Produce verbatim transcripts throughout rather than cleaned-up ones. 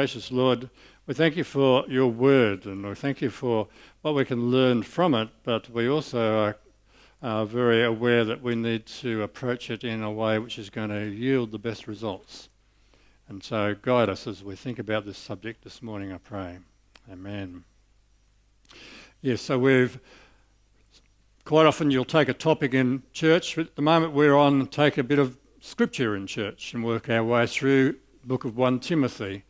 Gracious Lord, we thank you for your word, and we thank you for what we can learn from it, but we also are uh, very aware that we need to approach it in a way which is going to yield the best results. And so guide us as we think about this subject this morning, I pray. Amen. Yes, so we've... Quite often you'll take a topic in church. At the moment we're on take a bit of scripture in church and work our way through the book of First Timothy.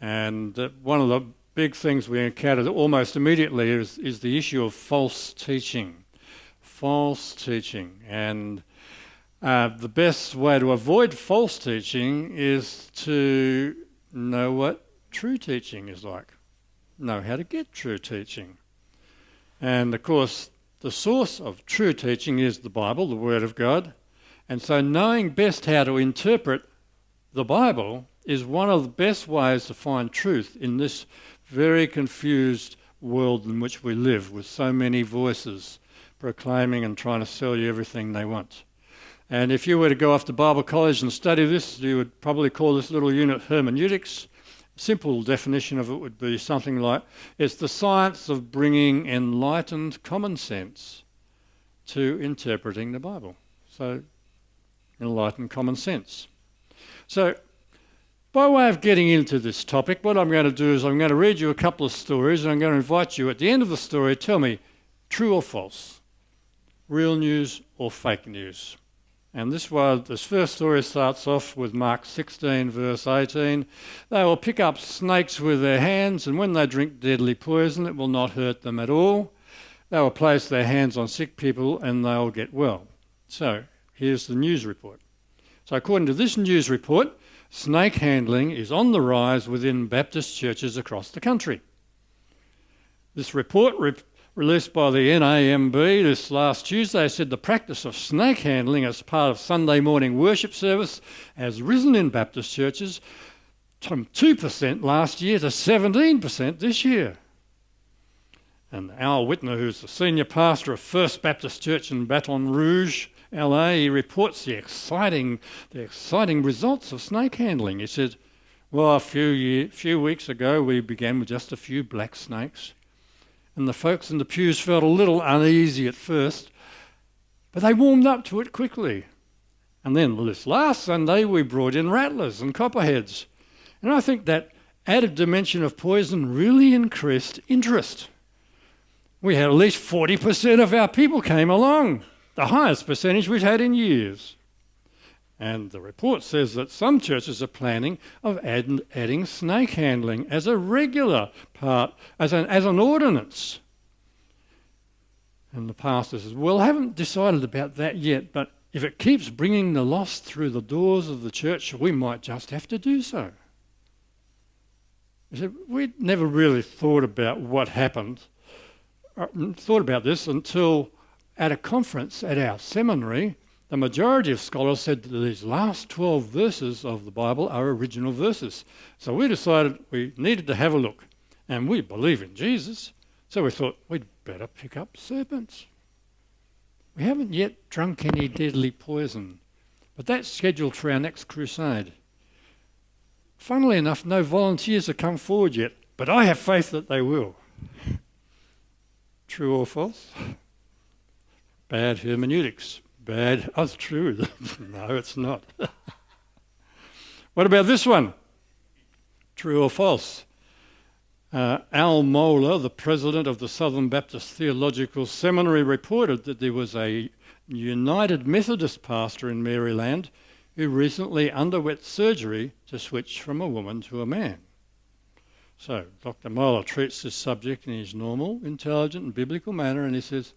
And uh, one of the big things we encountered almost immediately is, is the issue of false teaching. False teaching. And uh, the best way to avoid false teaching is to know what true teaching is like. Know how to get true teaching. And of course, the source of true teaching is the Bible, the Word of God. And so knowing best how to interpret the Bible is one of the best ways to find truth in this very confused world in which we live, with so many voices proclaiming and trying to sell you everything they want. And if you were to go off to Bible college and study this, you would probably call this little unit hermeneutics. Simple definition of it would be something like, it's the science of bringing enlightened common sense to interpreting the Bible. So, enlightened common sense. So, by way of getting into this topic, what I'm going to do is I'm going to read you a couple of stories, and I'm going to invite you at the end of the story, tell me, true or false? Real news or fake news? And this one, this first story starts off with Mark sixteen, verse eighteen. They will pick up snakes with their hands, and when they drink deadly poison, it will not hurt them at all. They will place their hands on sick people, and they will get well. So, here's the news report. So, according to this news report, snake handling is on the rise within Baptist churches across the country. This report reports released by the N A M B this last Tuesday, said the practice of snake handling as part of Sunday morning worship service has risen in Baptist churches from two percent last year to seventeen percent this year. And Al Whitner, who's the senior pastor of First Baptist Church in Baton Rouge, L A, he reports the exciting, the exciting results of snake handling. He said, well, a few, year, few weeks ago we began with just a few black snakes. And the folks in the pews felt a little uneasy at first, but they warmed up to it quickly. And then this last Sunday, we brought in rattlers and copperheads. And I think that added dimension of poison really increased interest. We had at least forty percent of our people came along, the highest percentage we've had in years. And the report says that some churches are planning of add, adding snake handling as a regular part, as an, as an ordinance. And the pastor says, well, I haven't decided about that yet, but if it keeps bringing the lost through the doors of the church, we might just have to do so. He said, we'd never really thought about what happened, thought about this until at a conference at our seminary, the majority of scholars said that these last twelve verses of the Bible are original verses. So we decided we needed to have a look. And we believe in Jesus, so we thought we'd better pick up serpents. We haven't yet drunk any deadly poison, but that's scheduled for our next crusade. Funnily enough, no volunteers have come forward yet, but I have faith that they will. True or false? Bad hermeneutics. Bad. That's true. No, it's not. What about this one? True or false? Uh, Al Mohler, the president of the Southern Baptist Theological Seminary, reported that there was a United Methodist pastor in Maryland who recently underwent surgery to switch from a woman to a man. So Doctor Mohler treats this subject in his normal, intelligent and biblical manner, and he says,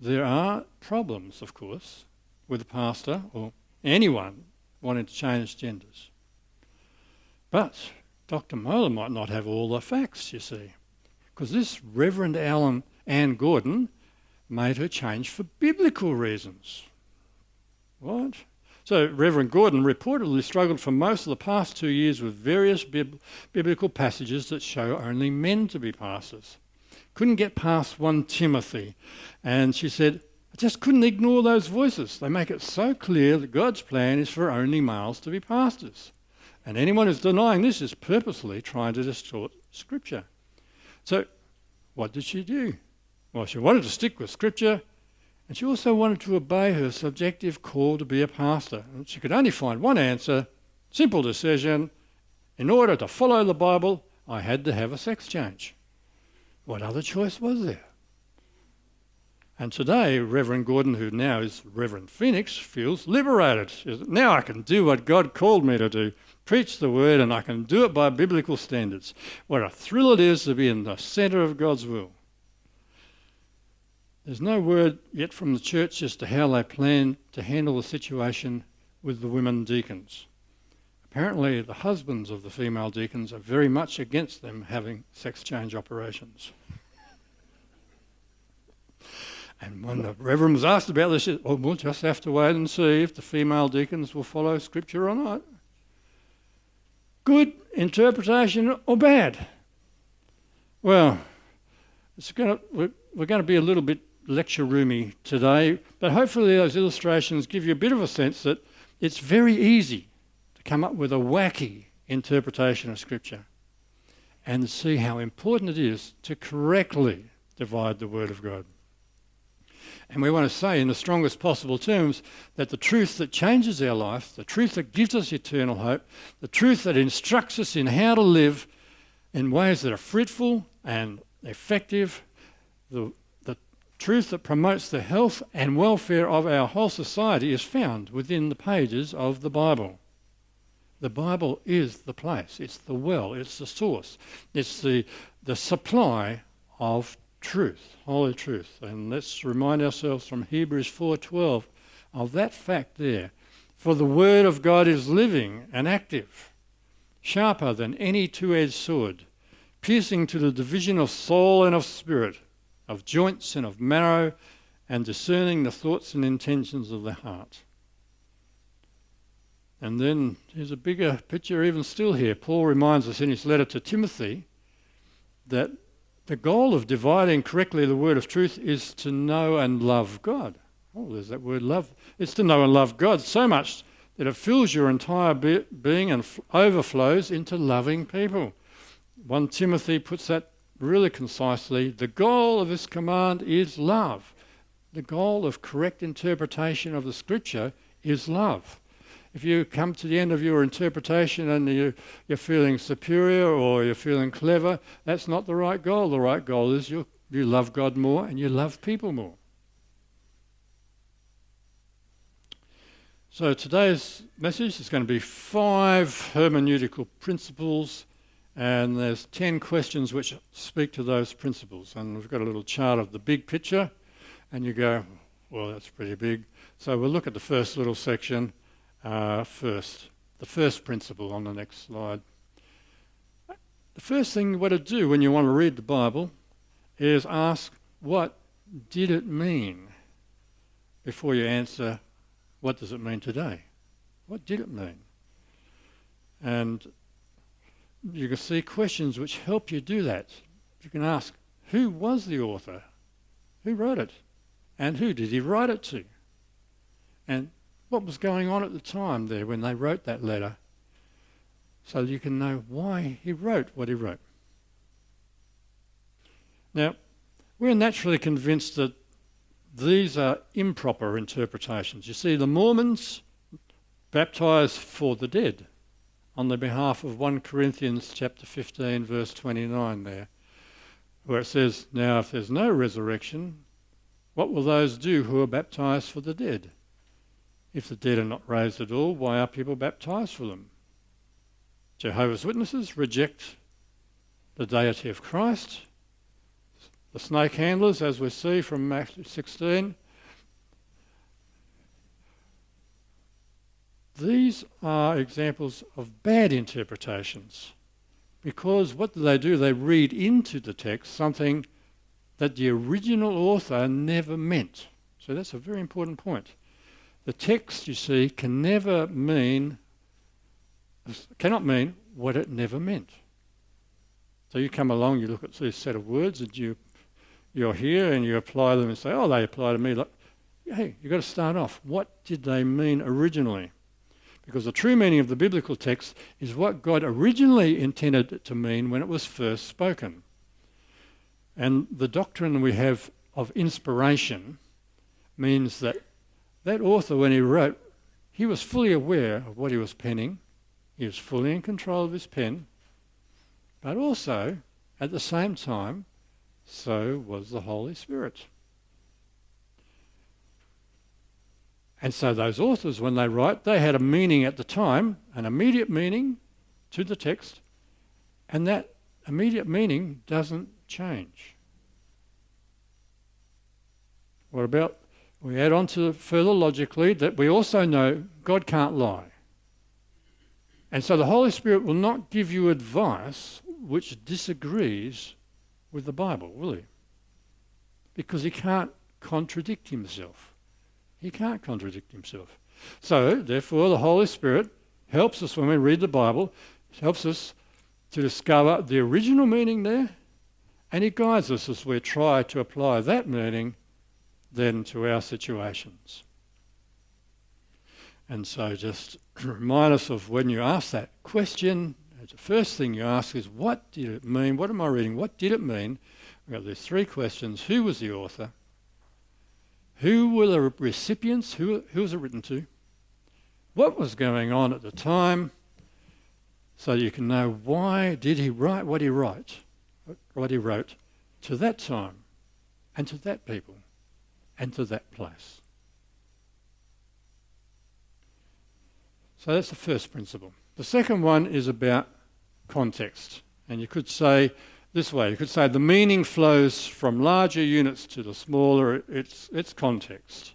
there are problems, of course, with a pastor or anyone wanting to change genders. But Doctor Mohler might not have all the facts, you see, because this Reverend Alan Ann Gordon made her change for biblical reasons. What? So Reverend Gordon reportedly struggled for most of the past two years with various bib- biblical passages that show only men to be pastors. Couldn't get past First Timothy. And she said, I just couldn't ignore those voices. They make it so clear that God's plan is for only males to be pastors. And anyone who's denying this is purposely trying to distort Scripture. So what did she do? Well, she wanted to stick with Scripture, and she also wanted to obey her subjective call to be a pastor. And she could only find one answer, simple decision. In order to follow the Bible, I had to have a sex change. What other choice was there? And today, Reverend Gordon, who now is Reverend Phoenix, feels liberated. Now I can do what God called me to do, preach the word, and I can do it by biblical standards. What a thrill it is to be in the centre of God's will. There's no word yet from the church as to how they plan to handle the situation with the women deacons. Apparently, the husbands of the female deacons are very much against them having sex change operations. And when the Reverend was asked about this, she said, oh, we'll just have to wait and see if the female deacons will follow Scripture or not. Good interpretation or bad? Well, it's gonna, we're, we're going to be a little bit lecture-roomy today, but hopefully those illustrations give you a bit of a sense that it's very easy to come up with a wacky interpretation of Scripture and see how important it is to correctly divide the Word of God. And we want to say in the strongest possible terms that the truth that changes our life, the truth that gives us eternal hope, the truth that instructs us in how to live in ways that are fruitful and effective, the, the truth that promotes the health and welfare of our whole society is found within the pages of the Bible. The Bible is the place, it's the well, it's the source, it's the, the supply of truth, holy truth. And let's remind ourselves from Hebrews four twelve of that fact there. For the word of God is living and active, sharper than any two-edged sword, piercing to the division of soul and of spirit, of joints and of marrow, and discerning the thoughts and intentions of the heart. And then here's a bigger picture even still here. Paul reminds us in his letter to Timothy that the goal of dividing correctly the word of truth is to know and love God. Oh, there's that word love. It's to know and love God so much that it fills your entire be- being and f- overflows into loving people. First Timothy puts that really concisely. The goal of this command is love. The goal of correct interpretation of the Scripture is love. If you come to the end of your interpretation and you, you're feeling superior or you're feeling clever, that's not the right goal. The right goal is you, you love God more and you love people more. So today's message is going to be five hermeneutical principles, and there's ten questions which speak to those principles. And we've got a little chart of the big picture, and you go, well, that's pretty big. So we'll look at the first little section. Uh, first, the first principle on the next slide. The first thing you want to do when you want to read the Bible is ask, what did it mean? Before you answer, what does it mean today? What did it mean? And you can see questions which help you do that. You can ask, who was the author? Who wrote it? And who did he write it to? And what was going on at the time there when they wrote that letter, so you can know why he wrote what he wrote. Now, we're naturally convinced that these are improper interpretations. You see, the Mormons baptized for the dead on the behalf of First Corinthians chapter fifteen, verse twenty-nine there, where it says, now if there's no resurrection, what will those do who are baptized for the dead? If the dead are not raised at all, why are people baptized for them? Jehovah's Witnesses reject the deity of Christ. The snake handlers, as we see from Matthew sixteen. These are examples of bad interpretations, because what do they do? They read into the text something that the original author never meant. So that's a very important point. The text, you see, can never mean, cannot mean what it never meant. So you come along, you look at this set of words, and you, you're here, and you apply them and say, oh, they apply to me. Like, hey, you've got to start off. What did they mean originally? because the true meaning of the biblical text is what God originally intended it to mean when it was first spoken. And the doctrine we have of inspiration means that that author, when he wrote, he was fully aware of what he was penning. He was fully in control of his pen, but also, at the same time, so was the Holy Spirit. And so those authors, when they write, they had a meaning at the time, an immediate meaning to the text, and that immediate meaning doesn't change. What about, we add on to further logically that we also know God can't lie. And so the Holy Spirit will not give you advice which disagrees with the Bible, will he? Because he can't contradict himself. He can't contradict himself. So, therefore, the Holy Spirit helps us when we read the Bible, helps us to discover the original meaning there, and he guides us as we try to apply that meaning then to our situations. And so just remind us of when you ask that question, the first thing you ask is, what did it mean? What am I reading? What did it mean? We've got these three questions. Who was the author? Who were the recipients? Who, who was it written to? What was going on at the time? So you can know, why did he write what he wrote, what he wrote to that time and to that people and to that place? So that's the first principle. The second one is about context. And you could say this way, you could say the meaning flows from larger units to the smaller, it's, it's context.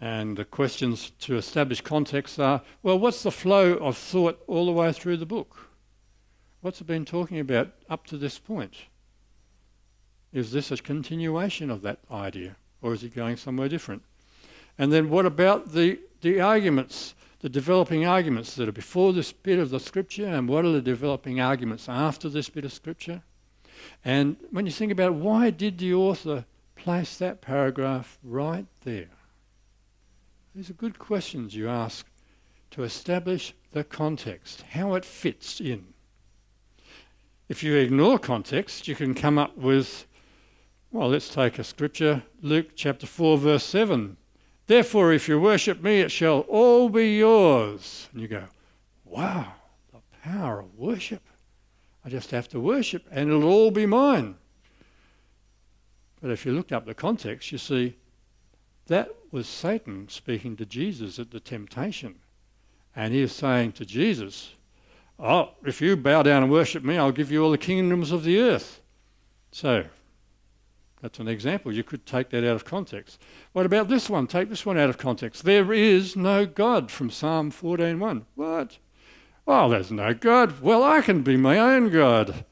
And the questions to establish context are, well, what's the flow of thought all the way through the book? What's it been talking about up to this point? Is this a continuation of that idea, or is it going somewhere different? And then what about the, the arguments? The developing arguments that are before this bit of the scripture, and what are the developing arguments after this bit of scripture? And when you think about it, why did the author place that paragraph right there? These are good questions you ask to establish the context, how it fits in. If you ignore context, you can come up with, well, let's take a scripture, Luke chapter four, verse seven. Therefore, if you worship me, it shall all be yours. And you go, wow, the power of worship. I just have to worship and it'll all be mine. But if you looked up the context, you see that was Satan speaking to Jesus at the temptation. And he is saying to Jesus, oh, if you bow down and worship me, I'll give you all the kingdoms of the earth. So, that's an example. You could take that out of context. What about this one? Take this one out of context. There is no God, from Psalm fourteen one. What? Oh, there's no God. Well, I can be my own God.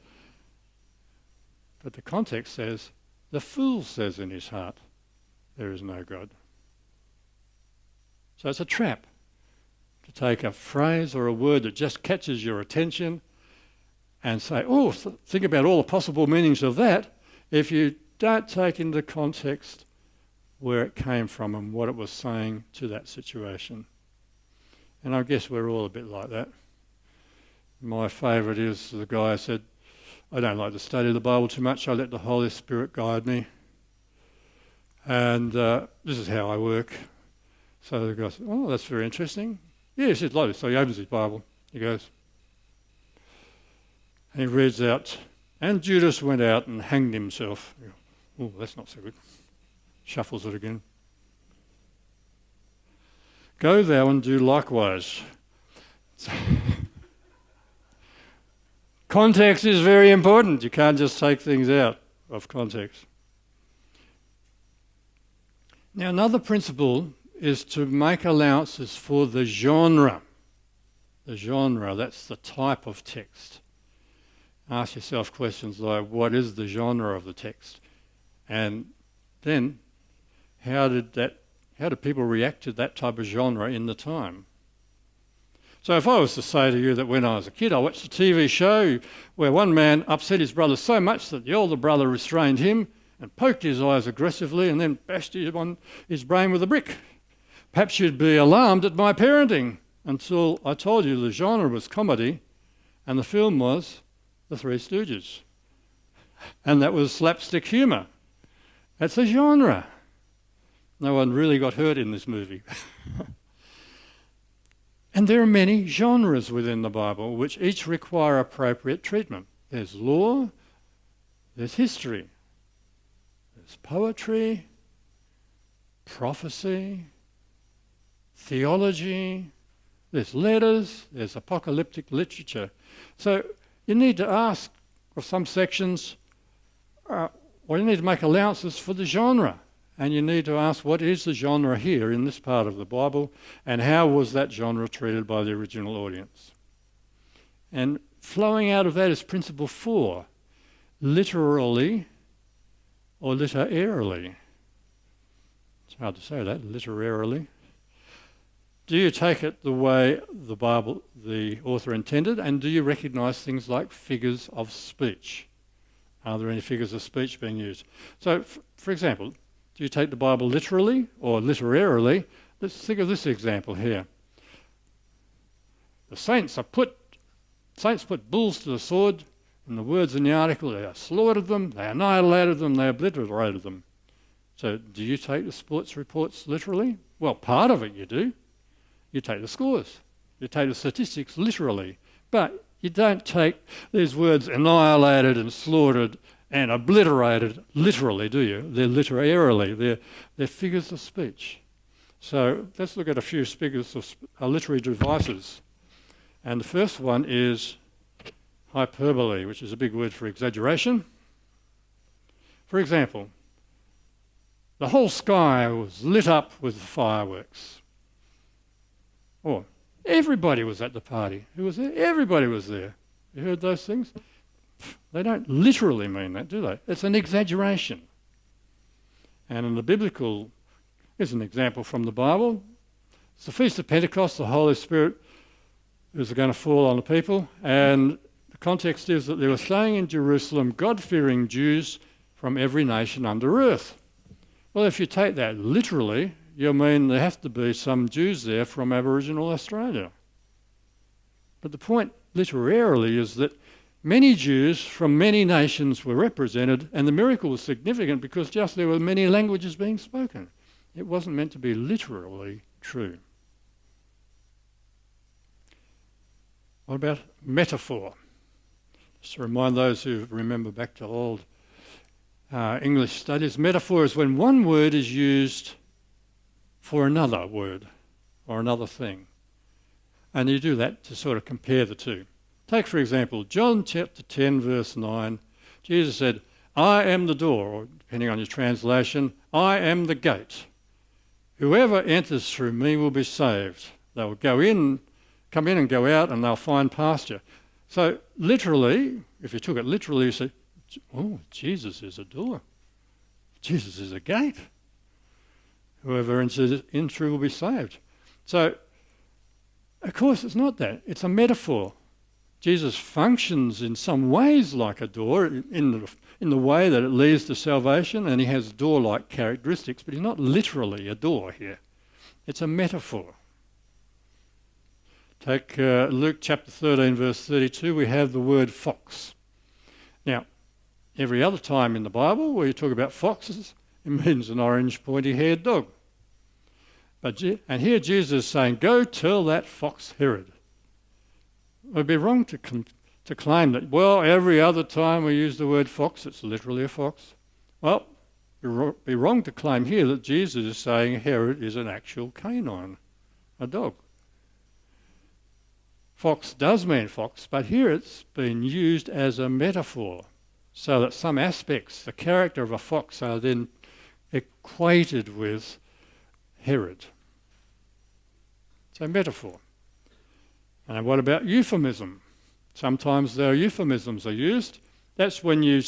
But the context says, the fool says in his heart, there is no God. So it's a trap to take a phrase or a word that just catches your attention and say, oh, th- think about all the possible meanings of that. If you don't take into context where it came from and what it was saying to that situation. And I guess we're all a bit like that. My favourite is the guy who said, I don't like to study the Bible too much, I let the Holy Spirit guide me. And uh, this is how I work. So the guy said, oh, that's very interesting. Yeah, he said, like this. So he opens his Bible, he goes, and he reads out, and Judas went out and hanged himself. Oh, that's not so good. Shuffles it again. Go thou and do likewise. Context is very important. You can't just take things out of context. Now, another principle is to make allowances for the genre. The genre, that's the type of text. Ask yourself questions like, what is the genre of the text? And then, how did that? How did people react to that type of genre in the time? So if I was to say to you that when I was a kid, I watched a T V show where one man upset his brother so much that the older brother restrained him and poked his eyes aggressively and then bashed him on his brain with a brick. Perhaps you'd be alarmed at my parenting. And so I told you the genre was comedy, and the film was The Three Stooges. And that was slapstick humor. It's a genre. No one really got hurt in this movie. And there are many genres within the Bible which each require appropriate treatment. There's lore, there's history, there's poetry, prophecy, theology, there's letters, there's apocalyptic literature. So you need to ask of some sections, uh, or you need to make allowances for the genre. And you need to ask, what is the genre here in this part of the Bible, and how was that genre treated by the original audience? And flowing out of that is principle four, literally or literarily. It's hard to say that, literarily. Do you take it the way the Bible, the author intended, and do you recognise things like figures of speech? Are there any figures of speech being used? So, f- for example, do you take the Bible literally or literarily? Let's think of this example here. The saints are put, saints put bulls to the sword, and the words in the article, they slaughtered them, they annihilated them, they obliterated them. So do you take the sports reports literally? Well, part of it you do. You take the scores, you take the statistics literally, but you don't take these words annihilated and slaughtered and obliterated literally, do you? They're literarily, they're, they're figures of speech. So let's look at a few figures of sp- uh, literary devices. And the first one is hyperbole, which is a big word for exaggeration. For example, the whole sky was lit up with fireworks. Or everybody was at the party. Who was there? Everybody was there. You heard those things? They don't literally mean that, do they? It's an exaggeration. And in the biblical, here's an example from the Bible. It's the Feast of Pentecost, the Holy Spirit is going to fall on the people. And the context is that they were staying in Jerusalem, God-fearing Jews from every nation under earth. Well, if you take that literally, you mean there have to be some Jews there from Aboriginal Australia. But the point literarily is that many Jews from many nations were represented, and the miracle was significant because just there were many languages being spoken. It wasn't meant to be literally true. What about metaphor? Just to remind those who remember back to old uh, English studies, metaphor is when one word is used for another word or another thing. And you do that to sort of compare the two. Take, for example, John chapter ten, verse nine. Jesus said, I am the door, or depending on your translation, I am the gate. Whoever enters through me will be saved. They will go in, come in and go out, and they'll find pasture. So literally, if you took it literally, you say, oh, Jesus is a door. Jesus is a gate. Whoever enters in through will be saved. So, of course, it's not that. It's a metaphor. Jesus functions in some ways like a door in the, in the way that it leads to salvation, and he has door-like characteristics, but he's not literally a door here. It's a metaphor. Take uh, Luke chapter thirteen, verse thirty-two, we have the word fox. Now, every other time in the Bible where you talk about foxes, it means an orange pointy-haired dog. But and here Jesus is saying, go tell that fox Herod. It would be wrong to com- to claim that, well, every other time we use the word fox, it's literally a fox. Well, it would be wrong to claim here that Jesus is saying Herod is an actual canine, a dog. Fox does mean fox, but here it's been used as a metaphor, so that some aspects, the character of a fox, are then equated with Herod. It's a metaphor. And what about euphemism? Sometimes there are euphemisms are used. That's when, you,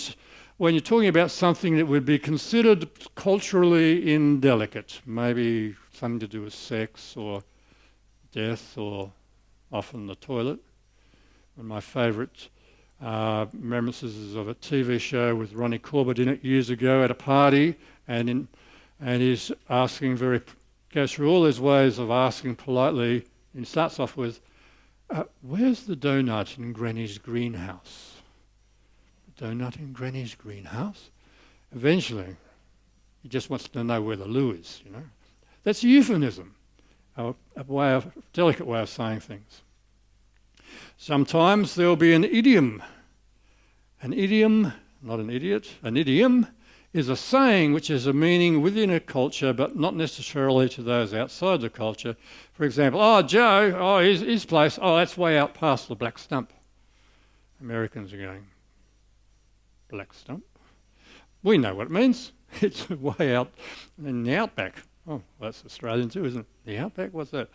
when you're talking about something that would be considered culturally indelicate, maybe something to do with sex or death or often the toilet. One of my favourite uh, remembrances is of a T V show with Ronnie Corbett in it years ago at a party, and, in, and he's asking very, goes through all his ways of asking politely, It starts off with, uh, where's the donut in Granny's greenhouse? The donut in Granny's greenhouse? Eventually, he just wants to know where the loo is, you know. That's a euphemism, a, a way of, delicate way of saying things. Sometimes there'll be an idiom. An idiom, not an idiot, an idiom is a saying which has a meaning within a culture but not necessarily to those outside the culture. For example, oh, Joe, oh, his, his place, oh, that's way out past the black stump. Americans are going, black stump? We know what it means. It's way out in the outback. Oh, that's Australian too, isn't it? The outback, what's that?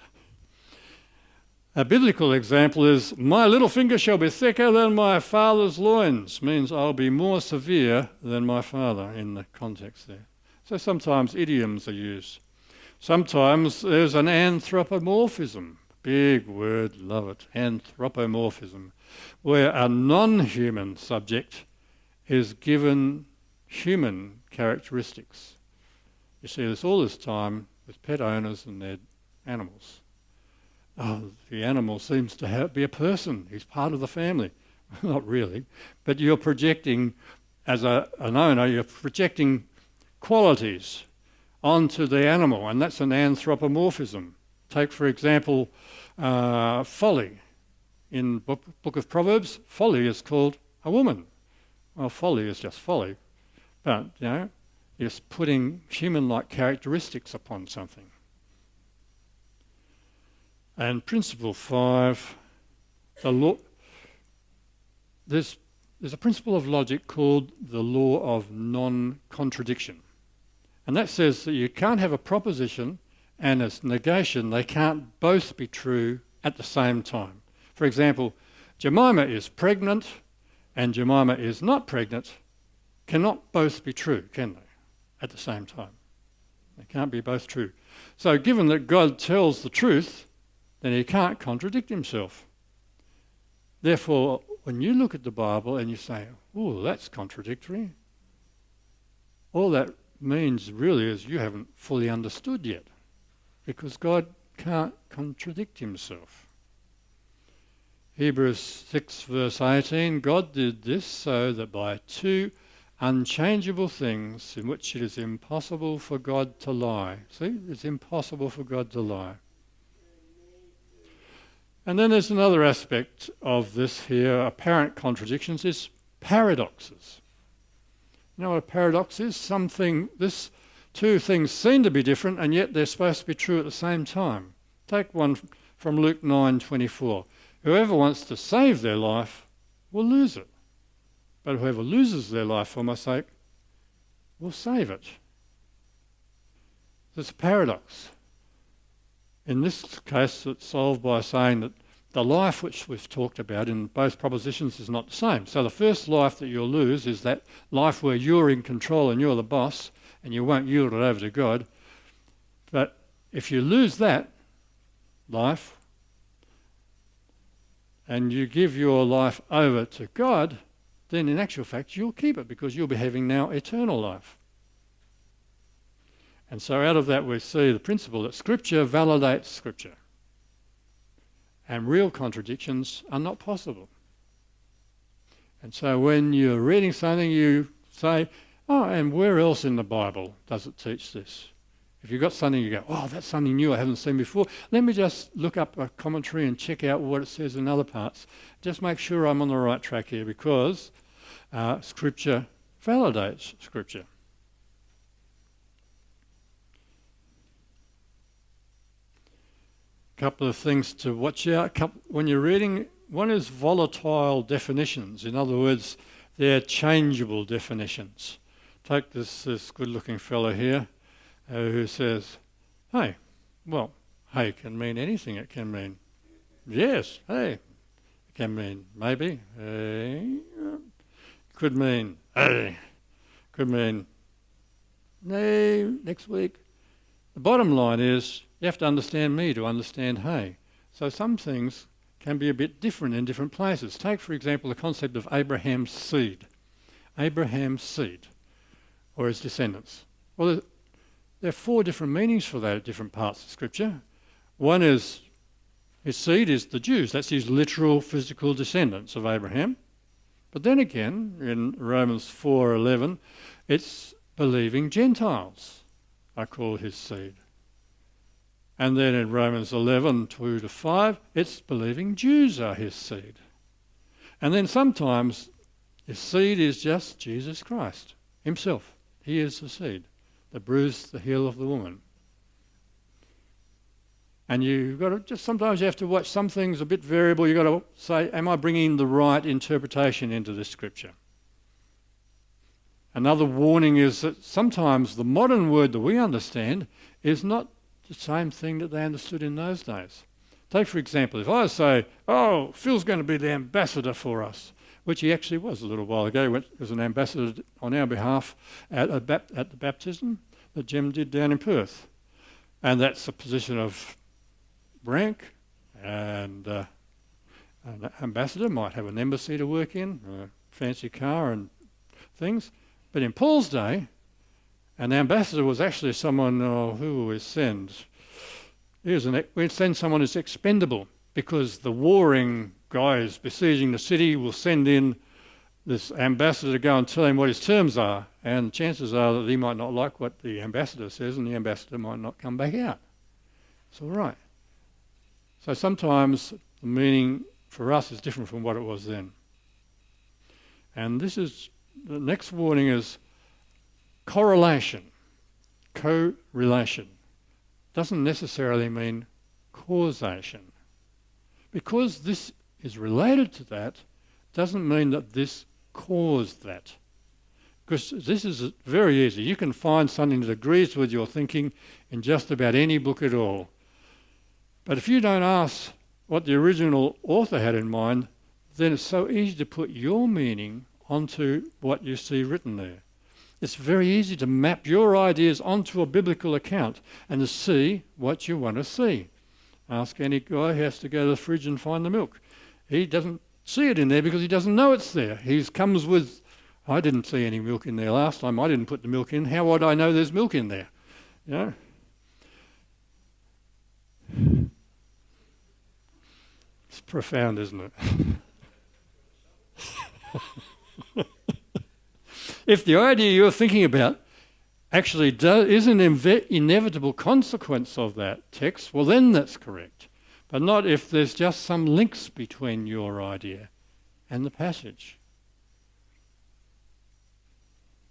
A biblical example is, my little finger shall be thicker than my father's loins, means I'll be more severe than my father in the context there. So sometimes idioms are used. Sometimes there's an anthropomorphism, big word, love it, anthropomorphism, where a non-human subject is given human characteristics. You see this all this time with pet owners and their animals. Oh, the animal seems to have, be a person. He's part of the family. Not really. But you're projecting, as a, an owner, you're projecting qualities onto the animal, and that's an anthropomorphism. Take, for example, uh, folly. In book, book of Proverbs, folly is called a woman. Well, folly is just folly. But, you know, it's putting human-like characteristics upon something. And principle five, the law, there's, there's a principle of logic called the law of non-contradiction. And that says that you can't have a proposition and its negation. They can't both be true at the same time. For example, Jemima is pregnant and Jemima is not pregnant cannot both be true, can they, at the same time? They can't be both true. So given that God tells the truth, then he can't contradict himself. Therefore, when you look at the Bible and you say, oh, that's contradictory, all that means really is you haven't fully understood yet, because God can't contradict himself. Hebrews six verse eighteen, God did this so that by two unchangeable things in which it is impossible for God to lie. See, it's impossible for God to lie. And then there's another aspect of this here, apparent contradictions, is paradoxes. You know what a paradox is? Something, this two things seem to be different and yet they're supposed to be true at the same time. Take one from Luke nine twenty-four. Whoever wants to save their life will lose it. But whoever loses their life for my sake will save it. There's a paradox. In this case, it's solved by saying that the life which we've talked about in both propositions is not the same. So the first life that you'll lose is that life where you're in control and you're the boss and you won't yield it over to God. But if you lose that life and you give your life over to God, then in actual fact you'll keep it because you'll be having now eternal life. And so out of that we see the principle that Scripture validates Scripture and real contradictions are not possible. And so when you're reading something you say, oh, and where else in the Bible does it teach this? If you've got something you go, oh, that's something new I haven't seen before, let me just look up a commentary and check out what it says in other parts. Just make sure I'm on the right track here because uh, Scripture validates Scripture. Couple of things to watch out couple, when you're reading. One is volatile definitions. In other words, they're changeable definitions. Take this, this good-looking fellow here uh, who says, hey, well, hey can mean anything. It can mean yes, hey. It can mean maybe. Hey. Could mean hey. Could mean nay, next week. The bottom line is, you have to understand me to understand hey. So some things can be a bit different in different places. Take, for example, the concept of Abraham's seed. Abraham's seed, or his descendants. Well, there are four different meanings for that at different parts of Scripture. One is His seed is the Jews. That's his literal physical descendants of Abraham. But then again, in Romans four eleven, it's believing Gentiles are called his seed. And then in Romans eleven, two to five, it's believing Jews are his seed. And then sometimes his seed is just Jesus Christ himself. He is the seed that bruised the heel of the woman. And you've got to just, sometimes you have to watch some things a bit variable. You've got to say, am I bringing the right interpretation into this scripture? Another warning is that sometimes the modern word that we understand is not the same thing that they understood in those days. Take, for example, if I say, oh, Phil's going to be the ambassador for us, which he actually was a little while ago. He went, was an ambassador on our behalf at, a bap- at the baptism that Jim did down in Perth. And that's a position of rank, and uh, an ambassador might have an embassy to work in, a fancy car and things. But in Paul's day, an ambassador was actually someone oh, who we send. He was an, we'd send someone who's expendable, because the warring guys besieging the city will send in this ambassador to go and tell him what his terms are, and chances are that he might not like what the ambassador says, and the ambassador might not come back out. It's all right. So sometimes the meaning for us is different from what it was then. And this is, the next warning is correlation, co-relation. Doesn't necessarily mean causation. Because this is related to that, doesn't mean that this caused that. Because this is very easy. You can find something that agrees with your thinking in just about any book at all. But if you don't ask what the original author had in mind, then it's so easy to put your meaning onto what you see written there. It's very easy to map your ideas onto a biblical account and to see what you want to see. Ask any guy who has to go to the fridge and find the milk. He doesn't see it in there because he doesn't know it's there. He comes with, I didn't see any milk in there last time. I didn't put the milk in. How would I know there's milk in there? You know? Profound, isn't it? If the idea you're thinking about actually do, is an inve- inevitable consequence of that text, well, then that's correct. But not if there's just some links between your idea and the passage.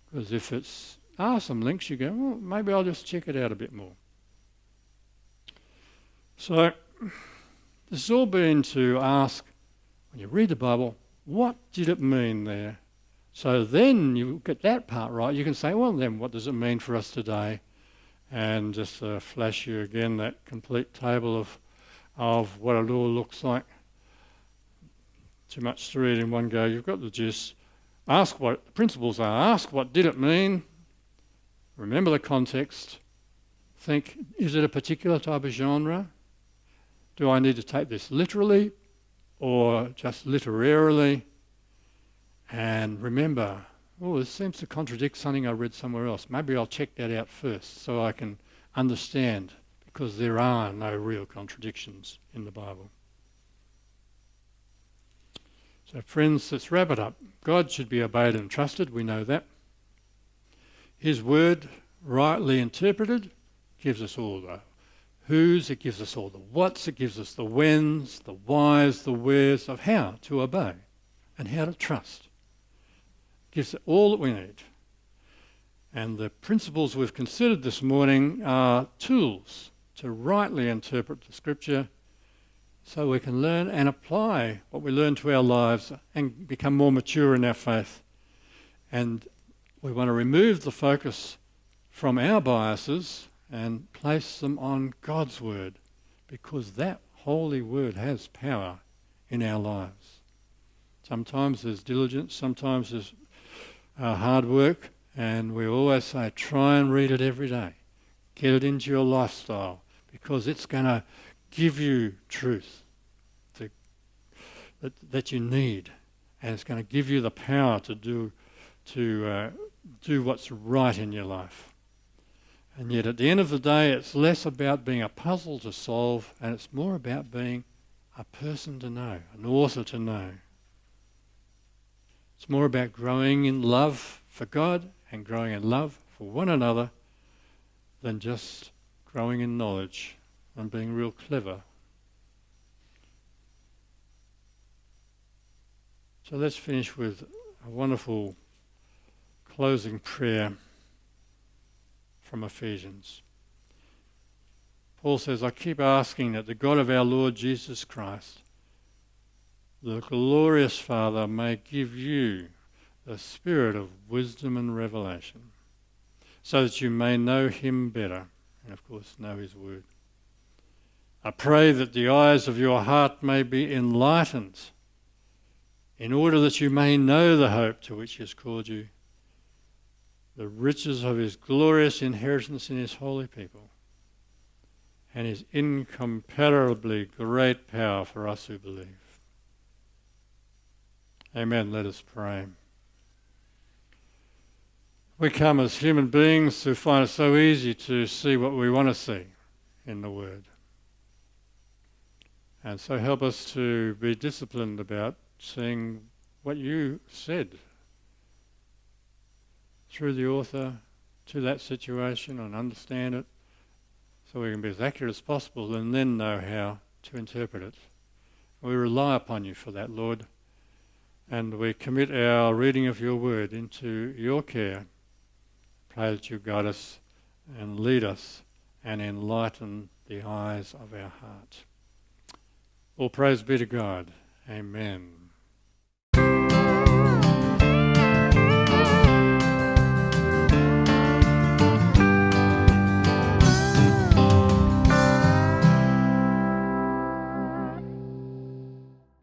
Because if there are some links, you go, well, maybe I'll just check it out a bit more. So this has all been to ask, when you read the Bible, what did it mean there? So then you get that part right. You can say, well, then what does it mean for us today? And just uh, flash you again that complete table of of what it all looks like. Too much to read in one go. You've got the gist. Ask what the principles are. Ask what did it mean. Remember the context. Think, is it a particular type of genre? Do I need to take this literally or just literarily? And remember, oh, this seems to contradict something I read somewhere else. Maybe I'll check that out first so I can understand, because there are no real contradictions in the Bible. So friends, let's wrap it up. God should be obeyed and trusted, we know that. His word, rightly interpreted, gives us all the whose, it gives us all the what's, it gives us the when's, the why's, the where's of how to obey and how to trust. It gives us all that we need. And the principles we've considered this morning are tools to rightly interpret the scripture so we can learn and apply what we learn to our lives and become more mature in our faith. And we want to remove the focus from our biases and place them on God's word, because that holy word has power in our lives. Sometimes there's diligence, sometimes there's uh, hard work, and we always say, try and read it every day. Get it into your lifestyle, because it's going to give you truth to, that, that you need, and it's going to give you the power to do, to, uh, do what's right in your life. And yet at the end of the day, it's less about being a puzzle to solve, and it's more about being a person to know, an author to know. It's more about growing in love for God and growing in love for one another than just growing in knowledge and being real clever. So let's finish with a wonderful closing prayer from Ephesians. Paul says, I keep asking that the God of our Lord Jesus Christ, the glorious Father, may give you the spirit of wisdom and revelation, so that you may know him better, and of course know his word. I pray that the eyes of your heart may be enlightened, in order that you may know the hope to which he has called you, the riches of his glorious inheritance in his holy people, and his incomparably great power for us who believe. Amen. Let us pray. We come as human beings who find it so easy to see what we want to see in the Word. And so help us to be disciplined about seeing what you said through the author to that situation and understand it, so we can be as accurate as possible and then know how to interpret it. We rely upon you for that, Lord, and we commit our reading of your word into your care. Pray that you guide us and lead us and enlighten the eyes of our heart. All praise be to God. Amen.